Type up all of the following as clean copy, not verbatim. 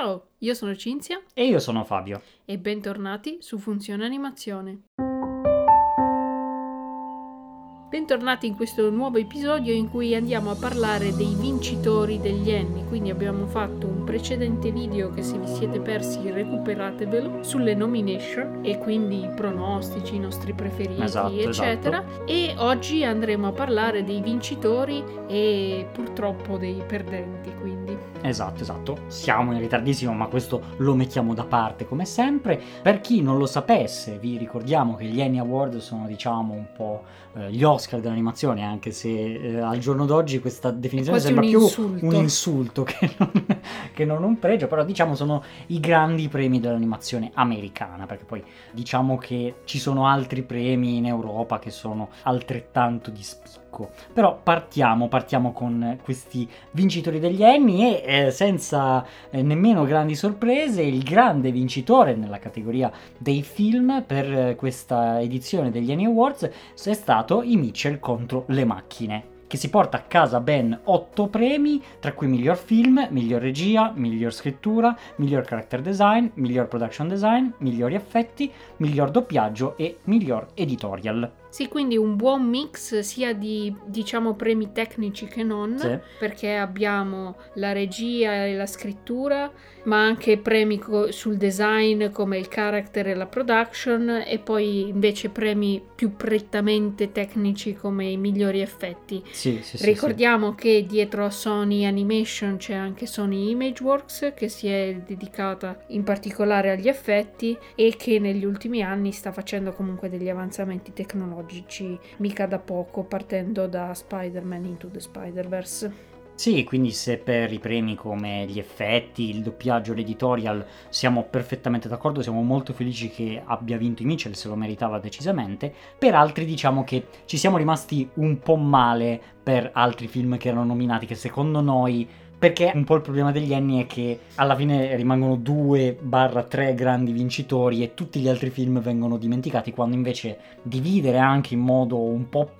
Ciao, io sono Cinzia e io sono Fabio e bentornati su Funzione Animazione. Bentornati in questo nuovo episodio in cui andiamo a parlare dei vincitori degli Emmy, quindi abbiamo fatto un precedente video che se vi siete persi recuperatevelo sulle nomination e quindi i pronostici, i nostri preferiti, eccetera. Esatto. E oggi andremo a parlare dei vincitori e purtroppo dei perdenti, quindi. Esatto, siamo in ritardissimo, ma questo lo mettiamo da parte come sempre. Per chi non lo sapesse, vi ricordiamo che gli Annie Awards sono diciamo un po' gli Oscar dell'animazione, anche se al giorno d'oggi questa definizione sembra più un insulto che non un pregio, però diciamo sono i grandi premi dell'animazione americana, perché poi diciamo che ci sono altri premi in Europa che sono altrettanto di spicco. Però partiamo con questi vincitori degli Emmy e senza nemmeno grandi sorprese il grande vincitore nella categoria dei film per questa edizione degli Annie Awards è stato i Mitchell contro le macchine, che si porta a casa ben 8 premi, tra cui miglior film, miglior regia, miglior scrittura, miglior character design, miglior production design, migliori effetti, miglior doppiaggio e miglior editorial. Sì, quindi un buon mix sia di, diciamo, premi tecnici che non, sì, perché abbiamo la regia e la scrittura, ma anche premi sul design come il character e la production, e poi invece premi più prettamente tecnici come i migliori effetti. Sì, ricordiamo che dietro a Sony Animation c'è anche Sony Imageworks, che si è dedicata in particolare agli effetti e che negli ultimi anni sta facendo comunque degli avanzamenti tecnologici, mica da poco, partendo da Spider-Man Into the Spider-Verse. Sì, quindi se per i premi come gli effetti, il doppiaggio, l'editorial siamo perfettamente d'accordo, siamo molto felici che abbia vinto i Mitchell, se lo meritava decisamente. Per altri diciamo che ci siamo rimasti un po' male per altri film che erano nominati, che secondo noi, perché un po' il problema degli Annie è che alla fine rimangono 2-3 grandi vincitori e tutti gli altri film vengono dimenticati, quando invece dividere anche in modo un po'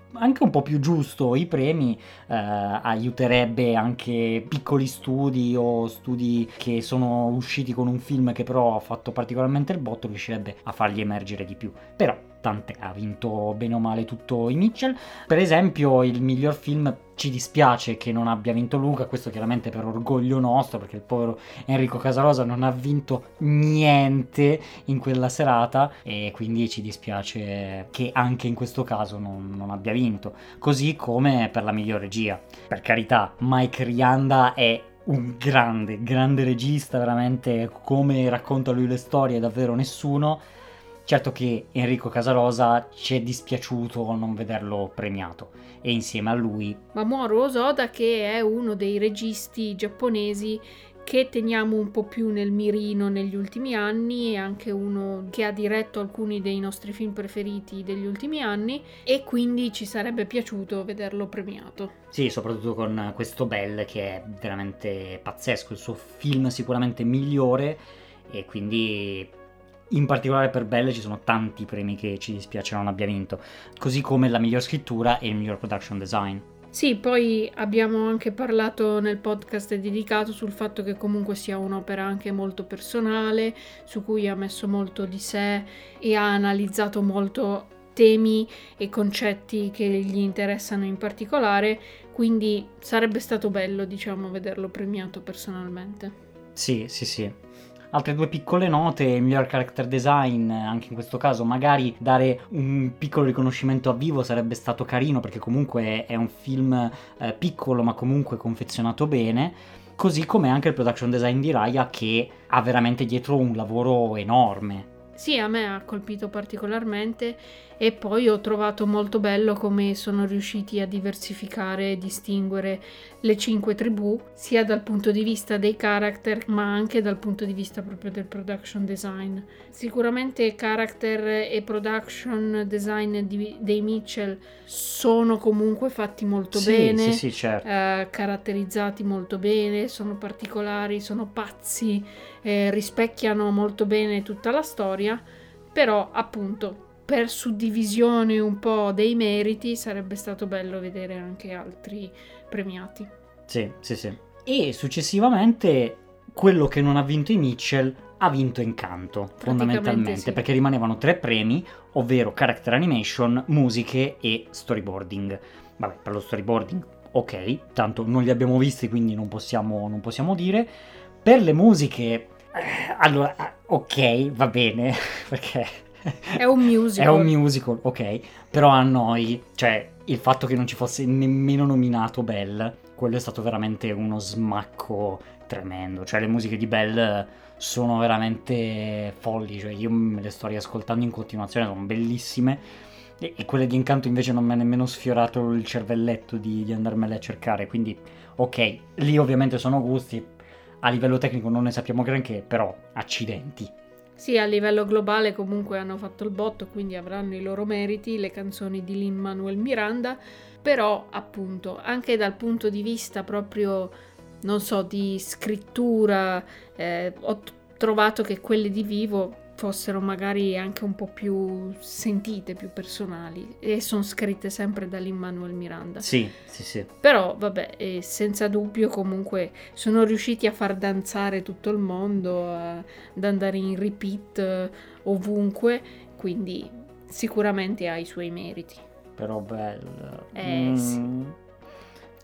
più giusto i premi aiuterebbe anche piccoli studi o studi che sono usciti con un film che però ha fatto particolarmente il botto, riuscirebbe a fargli emergere di più. Però tant'è, ha vinto bene o male tutto i Mitchell. Per esempio il miglior film ci dispiace che non abbia vinto Luca, questo chiaramente per orgoglio nostro, perché il povero Enrico Casarosa non ha vinto niente in quella serata e quindi ci dispiace che anche in questo caso non abbia vinto, così come per la miglior regia. Per carità, Mike Rianda è un grande regista, veramente come racconta lui le storie davvero nessuno. Certo che Enrico Casarosa ci è dispiaciuto non vederlo premiato, e insieme a lui Mamoru Hosoda, che è uno dei registi giapponesi che teniamo un po' più nel mirino negli ultimi anni, è anche uno che ha diretto alcuni dei nostri film preferiti degli ultimi anni e quindi ci sarebbe piaciuto vederlo premiato. Sì, soprattutto con questo Belle che è veramente pazzesco, il suo film sicuramente migliore, e quindi in particolare per Belle ci sono tanti premi che ci dispiace non abbia vinto, così come la miglior scrittura e il miglior production design. Sì, poi abbiamo anche parlato nel podcast dedicato sul fatto che comunque sia un'opera anche molto personale, su cui ha messo molto di sé e ha analizzato molto temi e concetti che gli interessano in particolare, quindi sarebbe stato bello, diciamo, vederlo premiato personalmente. Sì. Altre 2 piccole note: il miglior character design, anche in questo caso magari dare un piccolo riconoscimento a Vivo sarebbe stato carino, perché comunque è un film piccolo ma comunque confezionato bene, così come anche il production design di Raya, che ha veramente dietro un lavoro enorme. Sì, a me ha colpito particolarmente e poi ho trovato molto bello come sono riusciti a diversificare e distinguere le 5 tribù, sia dal punto di vista dei character ma anche dal punto di vista proprio del production design. Sicuramente character e production design dei Mitchell sono comunque fatti molto bene, sì, certo. Caratterizzati molto bene, sono particolari, sono pazzi, rispecchiano molto bene tutta la storia, però appunto per suddivisione un po' dei meriti sarebbe stato bello vedere anche altri premiati. Sì. E successivamente quello che non ha vinto i Mitchell ha vinto Encanto, fondamentalmente, sì, perché rimanevano tre premi, ovvero character animation, musiche e storyboarding. Vabbè, per lo storyboarding, ok, tanto non li abbiamo visti, quindi non possiamo dire. Per le musiche, allora, ok, va bene, perché è un musical, ok, però a noi, cioè, il fatto che non ci fosse nemmeno nominato Belle, quello è stato veramente uno smacco tremendo. Cioè, le musiche di Belle sono veramente folli, cioè io me le sto riascoltando in continuazione, sono bellissime, e quelle di Incanto invece non mi ha nemmeno sfiorato il cervelletto di andarmele a cercare, quindi ok, lì ovviamente sono gusti, a livello tecnico non ne sappiamo granché, però accidenti. Sì, a livello globale comunque hanno fatto il botto, quindi avranno i loro meriti le canzoni di Lin-Manuel Miranda, però appunto anche dal punto di vista proprio, non so, di scrittura, ho trovato che quelle di Vivo fossero magari anche un po' più sentite, più personali, e sono scritte sempre da Lin-Manuel Miranda. Sì, sì, sì. Però vabbè, senza dubbio comunque sono riusciti a far danzare tutto il mondo, ad andare in repeat ovunque, quindi sicuramente ha i suoi meriti. Però bello. Sì.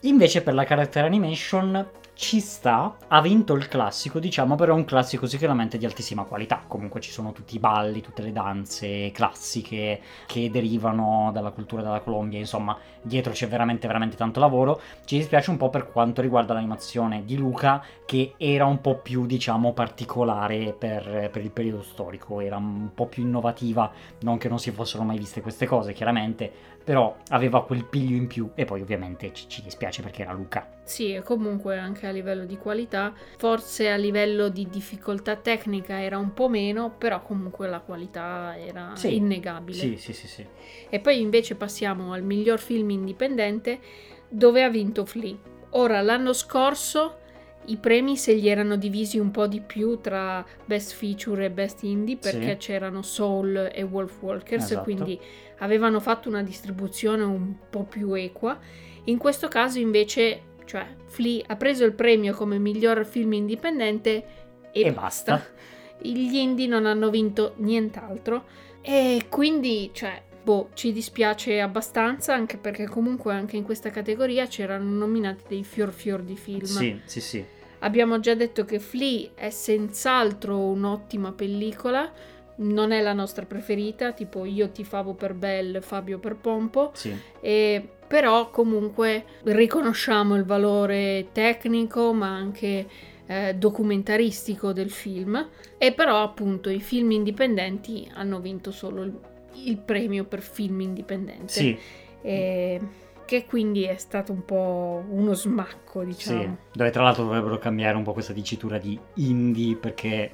Invece per la character animation ci sta, ha vinto il classico, diciamo, però è un classico sicuramente di altissima qualità. Comunque ci sono tutti i balli, tutte le danze classiche che derivano dalla cultura della Colombia, insomma, dietro c'è veramente veramente tanto lavoro. Ci dispiace un po' per quanto riguarda l'animazione di Luca, che era un po' più, diciamo, particolare per il periodo storico, era un po' più innovativa, non che non si fossero mai viste queste cose, chiaramente, però aveva quel piglio in più, e poi ovviamente ci dispiace perché era Luca. Sì, e comunque anche a livello di qualità, forse a livello di difficoltà tecnica era un po' meno, però comunque la qualità era sì, innegabile. Sì, sì, sì, sì. E poi invece passiamo al miglior film indipendente, dove ha vinto Flee. Ora, l'anno scorso i premi se li erano divisi un po' di più tra Best Feature e Best Indie, perché sì, c'erano Soul e Wolf Walkers, esatto, quindi avevano fatto una distribuzione un po' più equa. In questo caso invece, cioè, Flea ha preso il premio come miglior film indipendente e basta. Gli indie non hanno vinto nient'altro, e quindi, cioè, ci dispiace abbastanza, anche perché comunque anche in questa categoria c'erano nominati dei fior di film. Sì, sì, sì. Abbiamo già detto che Flea è senz'altro un'ottima pellicola, non è la nostra preferita, tipo io tifavo per Belle, Fabio per Pompo, sì, e però comunque riconosciamo il valore tecnico ma anche documentaristico del film, e però appunto i film indipendenti hanno vinto solo il premio per film indipendente, sì, che quindi è stato un po' uno smacco, diciamo. Sì, dove tra l'altro dovrebbero cambiare un po' questa dicitura di indie, perché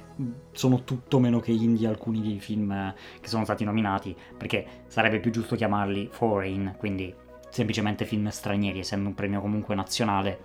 sono tutto meno che indie alcuni dei film che sono stati nominati, perché sarebbe più giusto chiamarli foreign, quindi semplicemente film stranieri, essendo un premio comunque nazionale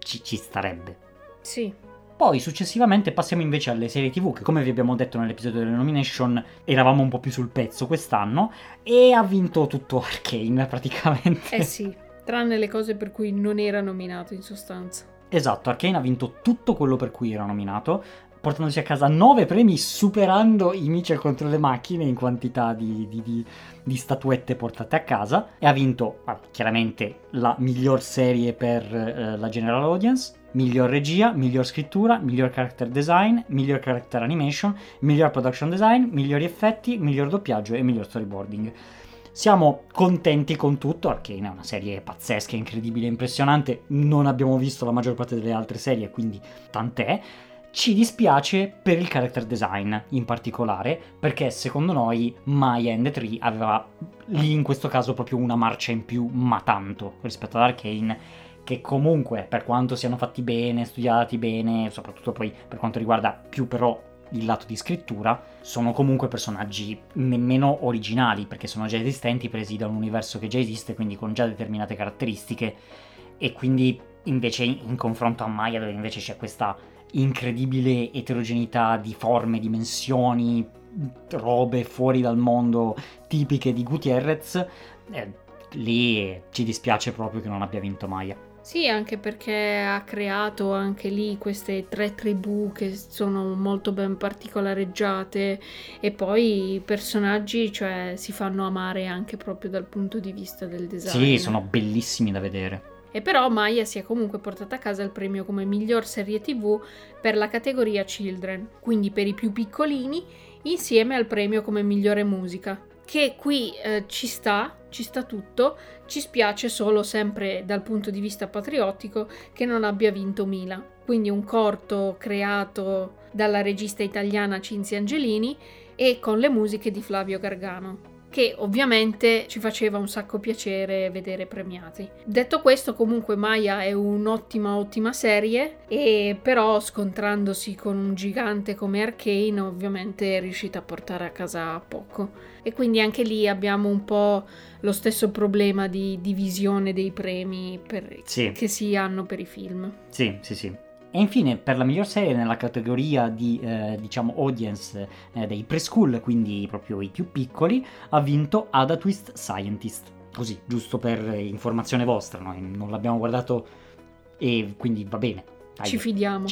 ci starebbe. Sì. Poi successivamente passiamo invece alle serie TV, che come vi abbiamo detto nell'episodio delle nomination eravamo un po' più sul pezzo quest'anno, e ha vinto tutto Arcane praticamente. Eh sì, tranne le cose per cui non era nominato, in sostanza. Esatto, Arcane ha vinto tutto quello per cui era nominato, portandosi a casa 9 premi, superando i Mitchell contro le macchine in quantità di statuette portate a casa, e ha vinto chiaramente la miglior serie per la general audience, miglior regia, miglior scrittura, miglior character design, miglior character animation, miglior production design, migliori effetti, miglior doppiaggio e miglior storyboarding. Siamo contenti con tutto, Arcane è una serie pazzesca, incredibile, impressionante, non abbiamo visto la maggior parte delle altre serie, quindi tant'è. Ci dispiace per il character design in particolare, perché secondo noi Maya and the Tree aveva lì in questo caso proprio una marcia in più, ma tanto, rispetto ad Arcane, che comunque, per quanto siano fatti bene, studiati bene, soprattutto poi per quanto riguarda più però il lato di scrittura, sono comunque personaggi nemmeno originali, perché sono già esistenti, presi da un universo che già esiste, quindi con già determinate caratteristiche, e quindi invece in confronto a Maya, dove invece c'è questa incredibile eterogeneità di forme, dimensioni, robe fuori dal mondo tipiche di Gutierrez, lì ci dispiace proprio che non abbia vinto Maya. Sì, anche perché ha creato anche lì queste tre tribù che sono molto ben particolareggiate, e poi i personaggi, cioè, si fanno amare anche proprio dal punto di vista del design. Sì, sono bellissimi da vedere. E però Maya si è comunque portata a casa il premio come miglior serie TV per la categoria Children, quindi per i più piccolini, insieme al premio come migliore musica, che qui ci sta tutto. Ci spiace solo, sempre dal punto di vista patriottico, che non abbia vinto Mila, quindi un corto creato dalla regista italiana Cinzia Angelini e con le musiche di Flavio Gargano, che ovviamente ci faceva un sacco piacere vedere premiati. Detto questo, comunque Maya è un'ottima serie, e però scontrandosi con un gigante come Arcane ovviamente è riuscita a portare a casa poco, e quindi anche lì abbiamo un po' lo stesso problema di divisione dei premi che si hanno per i film. Sì. E infine, per la miglior serie nella categoria di, diciamo, audience dei preschool, quindi proprio i più piccoli, ha vinto Ada Twist Scientist. Così, giusto per informazione vostra, noi non l'abbiamo guardato e quindi va bene. Dai, ci fidiamo.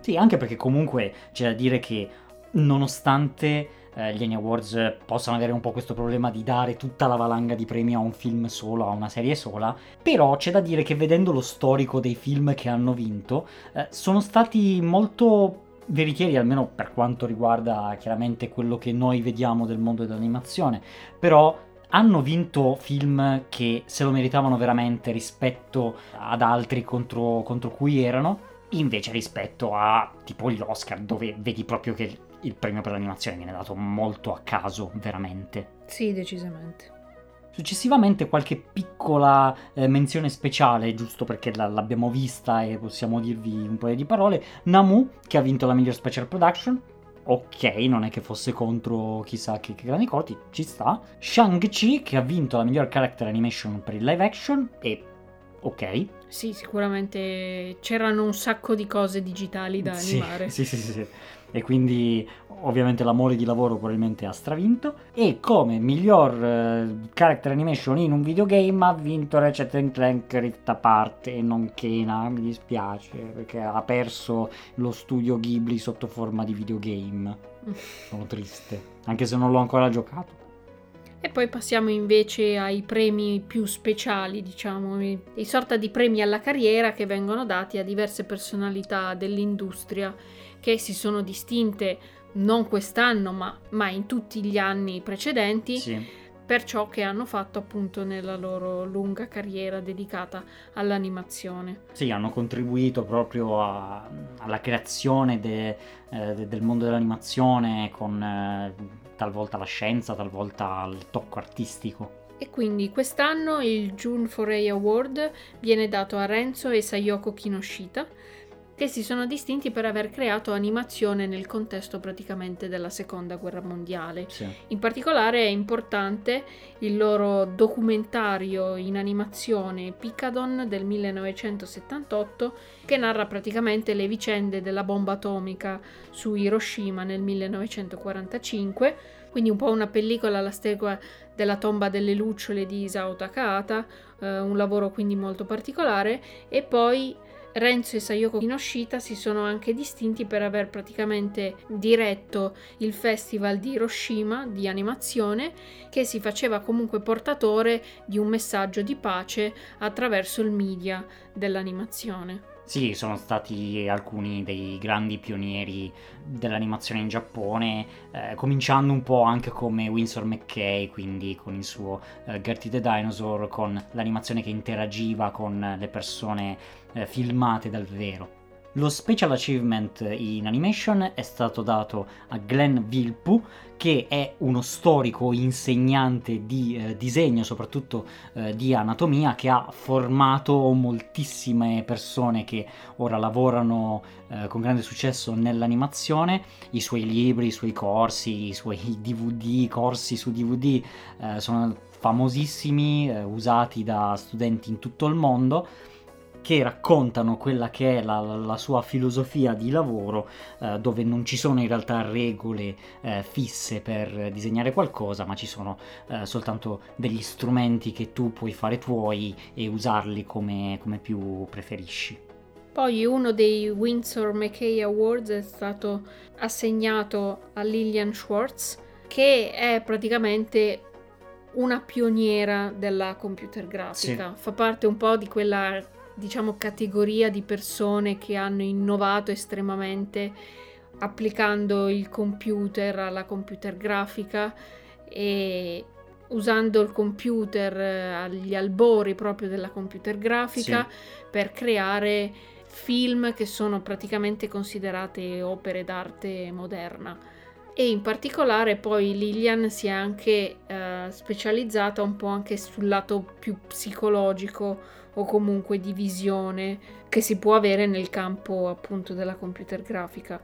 Sì, anche perché comunque c'è da dire che nonostante gli Annie Awards possano avere un po' questo problema di dare tutta la valanga di premi a un film solo, a una serie sola, però c'è da dire che, vedendo lo storico dei film che hanno vinto, sono stati molto veritieri, almeno per quanto riguarda chiaramente quello che noi vediamo del mondo dell'animazione, però hanno vinto film che se lo meritavano veramente rispetto ad altri contro cui erano, invece rispetto a tipo gli Oscar, dove vedi proprio che il premio per l'animazione viene dato molto a caso, veramente. Sì, decisamente. Successivamente qualche piccola menzione speciale, giusto perché l'abbiamo vista e possiamo dirvi un paio di parole. Namu, che ha vinto la miglior special production. Ok, non è che fosse contro chissà che grandi corti, ci sta. Shang-Chi, che ha vinto la miglior character animation per il live action e... ok. Sì, sicuramente c'erano un sacco di cose digitali da animare. Sì. E quindi ovviamente l'amore di lavoro probabilmente ha stravinto. E come miglior character animation in un videogame ha vinto Ratchet & Clank Rift Apart, e non Kena, mi dispiace, perché ha perso lo studio Ghibli sotto forma di videogame. Sono triste, anche se non l'ho ancora giocato. E poi passiamo invece ai premi più speciali, diciamo, i sorta di premi alla carriera che vengono dati a diverse personalità dell'industria che si sono distinte non quest'anno ma in tutti gli anni precedenti, sì, per ciò che hanno fatto appunto nella loro lunga carriera dedicata all'animazione. Sì, hanno contribuito proprio alla creazione del mondo dell'animazione con... talvolta la scienza, talvolta il tocco artistico. E quindi quest'anno il Jun Foray Award viene dato a Renzo e Sayoko Kinoshita, che si sono distinti per aver creato animazione nel contesto praticamente della Seconda Guerra Mondiale. Sì. In particolare è importante il loro documentario in animazione Picadon del 1978, che narra praticamente le vicende della bomba atomica su Hiroshima nel 1945, quindi un po' una pellicola alla stregua della Tomba delle lucciole di Isao Takahata, un lavoro quindi molto particolare. E poi Renzo e Sayoko Kinoshita si sono anche distinti per aver praticamente diretto il Festival di Hiroshima di animazione, che si faceva comunque portatore di un messaggio di pace attraverso il media dell'animazione. Sì, sono stati alcuni dei grandi pionieri dell'animazione in Giappone, cominciando un po' anche come Winsor McCay, quindi con il suo Gertie the Dinosaur, con l'animazione che interagiva con le persone filmate dal vero. Lo Special Achievement in Animation è stato dato a Glenn Vilpu, che è uno storico insegnante di disegno, soprattutto di anatomia, che ha formato moltissime persone che ora lavorano con grande successo nell'animazione. I suoi libri, i suoi corsi, i suoi DVD, corsi su DVD sono famosissimi, usati da studenti in tutto il mondo. che raccontano quella che è la sua filosofia di lavoro, dove non ci sono in realtà regole fisse per disegnare qualcosa, ma ci sono soltanto degli strumenti che tu puoi fare tuoi e usarli come più preferisci. Poi uno dei Winsor McCay Awards è stato assegnato a Lillian Schwartz, che è praticamente una pioniera della computer grafica. Sì. Fa parte un po' di quella, diciamo, categoria di persone che hanno innovato estremamente applicando il computer alla computer grafica e usando il computer agli albori proprio della computer grafica, sì, per creare film che sono praticamente considerate opere d'arte moderna. E in particolare poi Lillian si è anche specializzata un po' anche sul lato più psicologico o comunque di visione che si può avere nel campo appunto della computer grafica.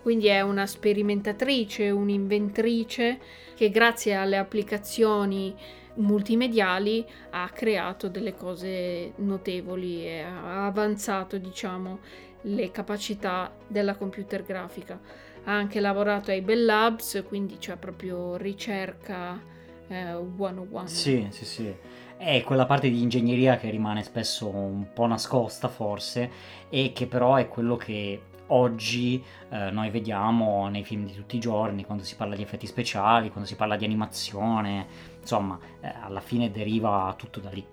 Quindi è una sperimentatrice, un'inventrice che grazie alle applicazioni multimediali ha creato delle cose notevoli e ha avanzato, diciamo, le capacità della computer grafica. Ha anche lavorato ai Bell Labs, quindi c'è proprio ricerca 101. Sì, sì, sì. È quella parte di ingegneria che rimane spesso un po' nascosta forse, e che però è quello che oggi noi vediamo nei film di tutti i giorni, quando si parla di effetti speciali, quando si parla di animazione, insomma, alla fine deriva tutto da lì.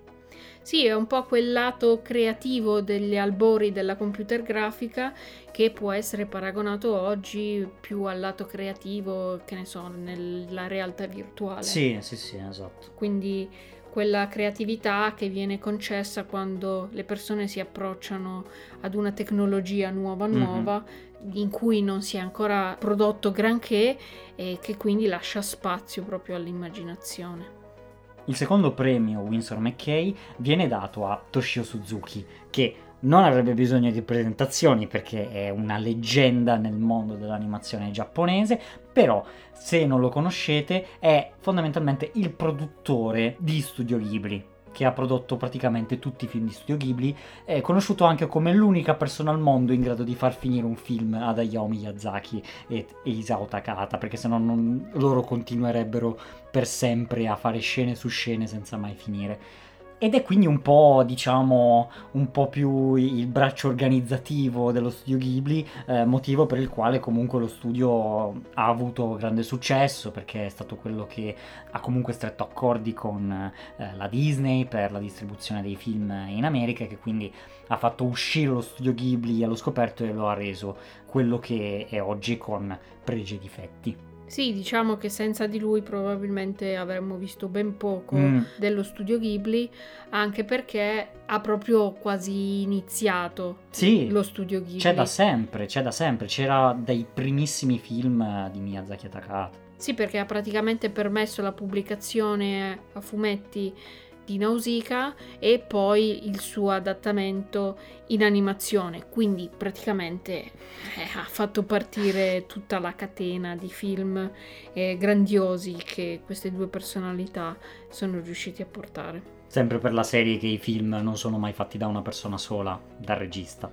Sì, è un po' quel lato creativo degli albori della computer grafica che può essere paragonato oggi più al lato creativo, che ne so, nella realtà virtuale. Sì, sì, sì, esatto. Quindi quella creatività che viene concessa quando le persone si approcciano ad una tecnologia nuova, mm-hmm, in cui non si è ancora prodotto granché e che quindi lascia spazio proprio all'immaginazione. Il secondo premio Winsor McCay viene dato a Toshio Suzuki, che non avrebbe bisogno di presentazioni perché è una leggenda nel mondo dell'animazione giapponese, però se non lo conoscete è fondamentalmente il produttore di Studio Ghibli, che ha prodotto praticamente tutti i film di Studio Ghibli, è conosciuto anche come l'unica persona al mondo in grado di far finire un film ad Hayao Miyazaki e Isao Takahata, perché sennò loro continuerebbero per sempre a fare scene su scene senza mai finire. Ed è quindi un po', diciamo, un po' più il braccio organizzativo dello Studio Ghibli, motivo per il quale comunque lo studio ha avuto grande successo, perché è stato quello che ha comunque stretto accordi con la Disney per la distribuzione dei film in America, che quindi ha fatto uscire lo Studio Ghibli allo scoperto e lo ha reso quello che è oggi, con pregi e difetti. Sì, diciamo che senza di lui probabilmente avremmo visto ben poco dello Studio Ghibli, anche perché ha proprio quasi iniziato, sì, lo Studio Ghibli. C'è da sempre, c'era dai primissimi film di Miyazaki e Takahata. Sì, perché ha praticamente permesso la pubblicazione a fumetti di Nausicaa e poi il suo adattamento in animazione, quindi praticamente ha fatto partire tutta la catena di film grandiosi che queste due personalità sono riusciti a portare. Sempre per la serie che i film non sono mai fatti da una persona sola, dal regista.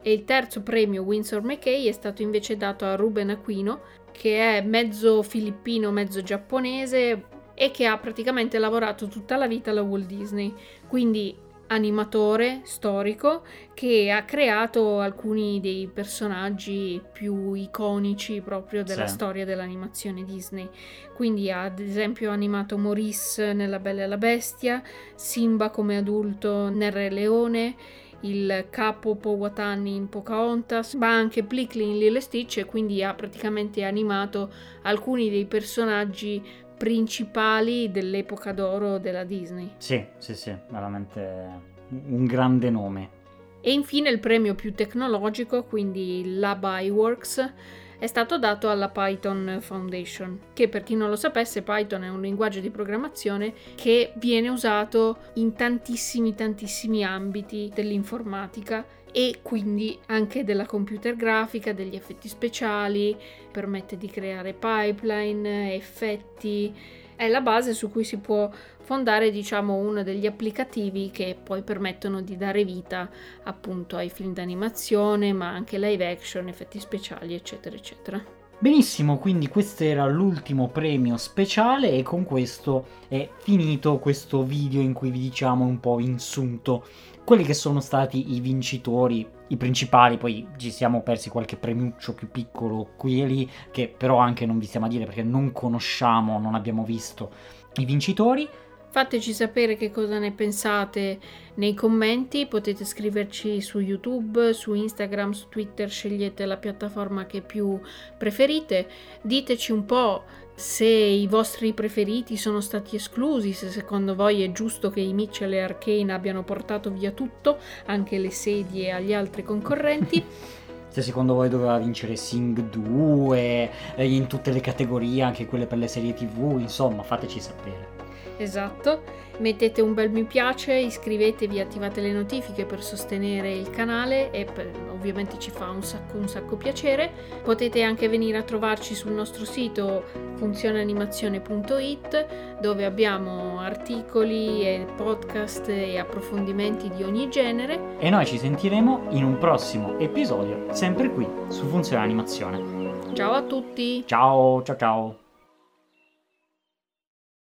E il terzo premio Winsor McCay è stato invece dato a Ruben Aquino, che è mezzo filippino, mezzo giapponese, e che ha praticamente lavorato tutta la vita alla Walt Disney, quindi animatore storico che ha creato alcuni dei personaggi più iconici proprio della, sì, storia dell'animazione Disney. Quindi ha ad esempio animato Maurice nella Bella e la Bestia, Simba come adulto nel Re Leone, il capo Powhatan in Pocahontas, ma anche Plickly in Lilo e Stitch, e quindi ha praticamente animato alcuni dei personaggi principali dell'epoca d'oro della Disney. Sì, sì, sì, veramente un grande nome. E infine il premio più tecnologico, quindi la Byworks, è stato dato alla Python Foundation, che per chi non lo sapesse Python è un linguaggio di programmazione che viene usato in tantissimi ambiti dell'informatica e quindi anche della computer grafica, degli effetti speciali, permette di creare pipeline, effetti, è la base su cui si può fondare, diciamo, uno degli applicativi che poi permettono di dare vita appunto ai film d'animazione, ma anche live action, effetti speciali, eccetera eccetera. Benissimo, quindi questo era l'ultimo premio speciale e con questo è finito questo video in cui vi diciamo un po' in sunto quelli che sono stati i vincitori, i principali. Poi ci siamo persi qualche premiuccio più piccolo qui e lì, che però anche non vi stiamo a dire perché non conosciamo, non abbiamo visto i vincitori. Fateci sapere che cosa ne pensate nei commenti, potete scriverci su YouTube, su Instagram, su Twitter, scegliete la piattaforma che più preferite, diteci un po' se i vostri preferiti sono stati esclusi, se secondo voi è giusto che i Mitchell e Arcane abbiano portato via tutto, anche le sedie agli altri concorrenti. Se secondo voi doveva vincere Sing 2, in tutte le categorie, anche quelle per le serie TV, insomma fateci sapere. Esatto, mettete un bel mi piace, iscrivetevi, attivate le notifiche per sostenere il canale e ovviamente ci fa un sacco piacere. Potete anche venire a trovarci sul nostro sito funzioneanimazione.it, dove abbiamo articoli e podcast e approfondimenti di ogni genere. E noi ci sentiremo in un prossimo episodio, sempre qui su Funzione Animazione. Ciao a tutti! Ciao, ciao, ciao!